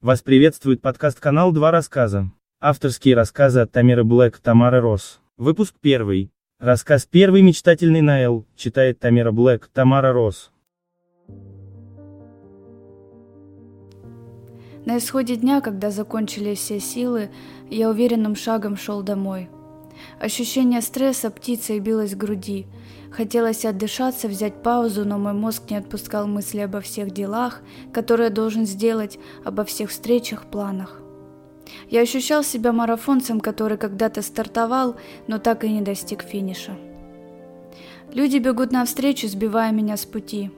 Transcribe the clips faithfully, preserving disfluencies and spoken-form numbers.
Вас приветствует подкаст-канал «Два рассказа». Авторские рассказы от Тамары Блэк, Тамары Росс. Выпуск первый. Рассказ первый «Мечтательный Ноел», читает Тамара Блэк, Тамара Росс. На исходе дня, когда закончились все силы, я уверенным шагом шел домой. Ощущение стресса птицей билось в груди. Хотелось отдышаться, взять паузу, но мой мозг не отпускал мысли обо всех делах, которые должен сделать, обо всех встречах, планах. Я ощущал себя марафонцем, который когда-то стартовал, но так и не достиг финиша. Люди бегут навстречу, сбивая меня с пути.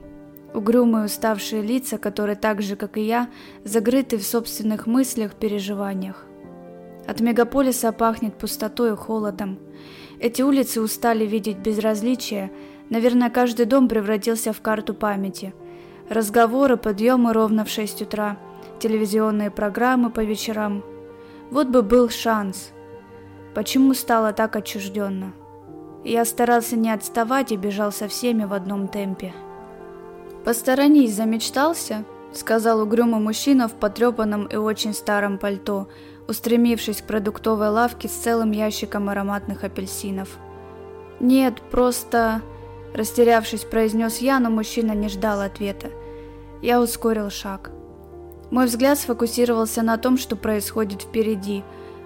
Угрюмые, уставшие лица, которые так же, как и я, загрыты в собственных мыслях, переживаниях. От мегаполиса пахнет пустотой и холодом. Эти улицы устали видеть безразличие. Наверное, каждый дом превратился в карту памяти. Разговоры, подъемы ровно в шесть утра, телевизионные программы по вечерам. Вот бы был шанс. Почему стало так отчужденно? Я старался не отставать и бежал со всеми в одном темпе. «Посторонись, замечтался?» — сказал угрюмый мужчина в потрепанном и очень старом пальто, устремившись к продуктовой лавке с целым ящиком ароматных апельсинов. «Нет, просто...» – растерявшись, произнес я, но мужчина не ждал ответа. Я ускорил шаг. Мой взгляд сфокусировался на том, что происходит впереди.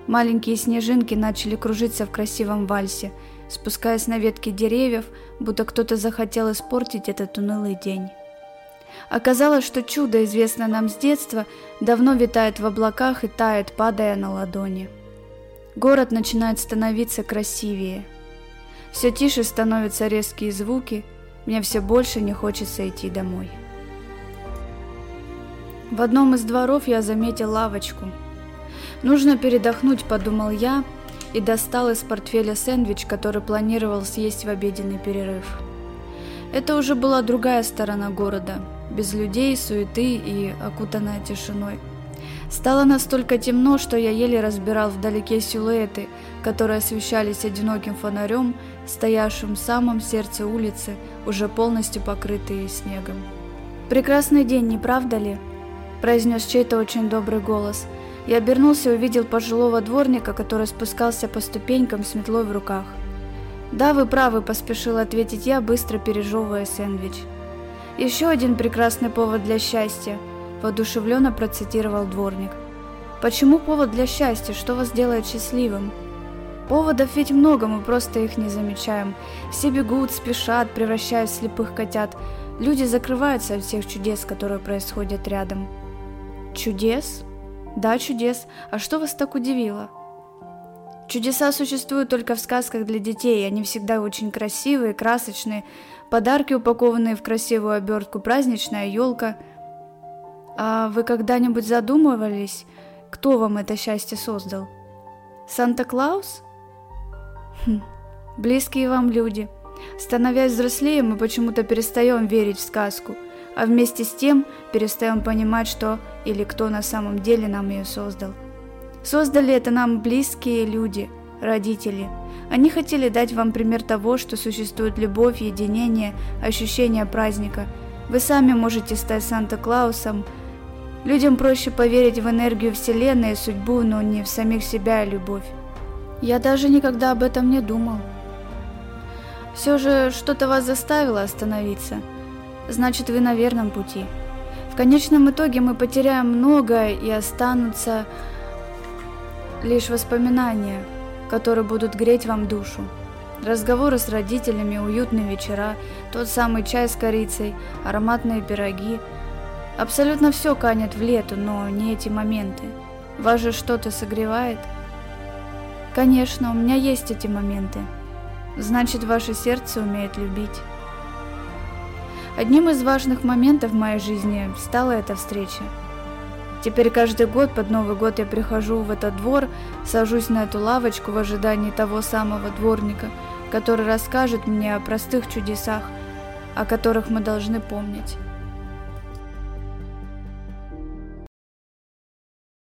Маленькие снежинки начали кружиться в красивом вальсе, спускаясь на ветки деревьев, будто кто-то захотел испортить этот унылый день. Оказалось, что чудо, известное нам с детства, давно витает в облаках и тает, падая на ладони. Город начинает становиться красивее. Все тише становятся резкие звуки, мне все больше не хочется идти домой. В одном из дворов я заметил лавочку. «Нужно передохнуть», — подумал я, и достал из портфеля сэндвич, который планировал съесть в обеденный перерыв. Это уже была другая сторона города, без людей, суеты и окутанная тишиной. Стало настолько темно, что я еле разбирал вдалеке силуэты, которые освещались одиноким фонарем, стоявшим в самом сердце улицы, уже полностью покрытые снегом. «Прекрасный день, не правда ли?» – произнес чей-то очень добрый голос. Я обернулся и увидел пожилого дворника, который спускался по ступенькам с метлой в руках. «Да, вы правы», – поспешил ответить я, быстро пережевывая сэндвич. «Еще один прекрасный повод для счастья», – воодушевленно процитировал дворник. «Почему повод для счастья? Что вас делает счастливым?» «Поводов ведь много, мы просто их не замечаем. Все бегут, спешат, превращаясь в слепых котят. Люди закрываются от всех чудес, которые происходят рядом». «Чудес?» «Да, чудес. А что вас так удивило?» «Чудеса существуют только в сказках для детей, они всегда очень красивые, красочные, подарки, упакованные в красивую обертку, праздничная елка. А вы когда-нибудь задумывались, кто вам это счастье создал? Санта-Клаус? Хм, близкие вам люди. Становясь взрослее, мы почему-то перестаем верить в сказку, а вместе с тем перестаем понимать, что или кто на самом деле нам ее создал. Создали это нам близкие люди, родители. Они хотели дать вам пример того, что существует любовь, единение, ощущение праздника. Вы сами можете стать Санта-Клаусом. Людям проще поверить в энергию Вселенной и судьбу, но не в самих себя и любовь. Я даже никогда об этом не думал. Все же что-то вас заставило остановиться. Значит, вы на верном пути. В конечном итоге мы потеряем многое и останутся... лишь воспоминания, которые будут греть вам душу. Разговоры с родителями, уютные вечера, тот самый чай с корицей, ароматные пироги. Абсолютно все канет в лету, но не эти моменты. Вас же что-то согревает? Конечно, у меня есть эти моменты. Значит, ваше сердце умеет любить. Одним из важных моментов в моей жизни стала эта встреча. Теперь каждый год под Новый год я прихожу в этот двор, сажусь на эту лавочку в ожидании того самого дворника, который расскажет мне о простых чудесах, о которых мы должны помнить.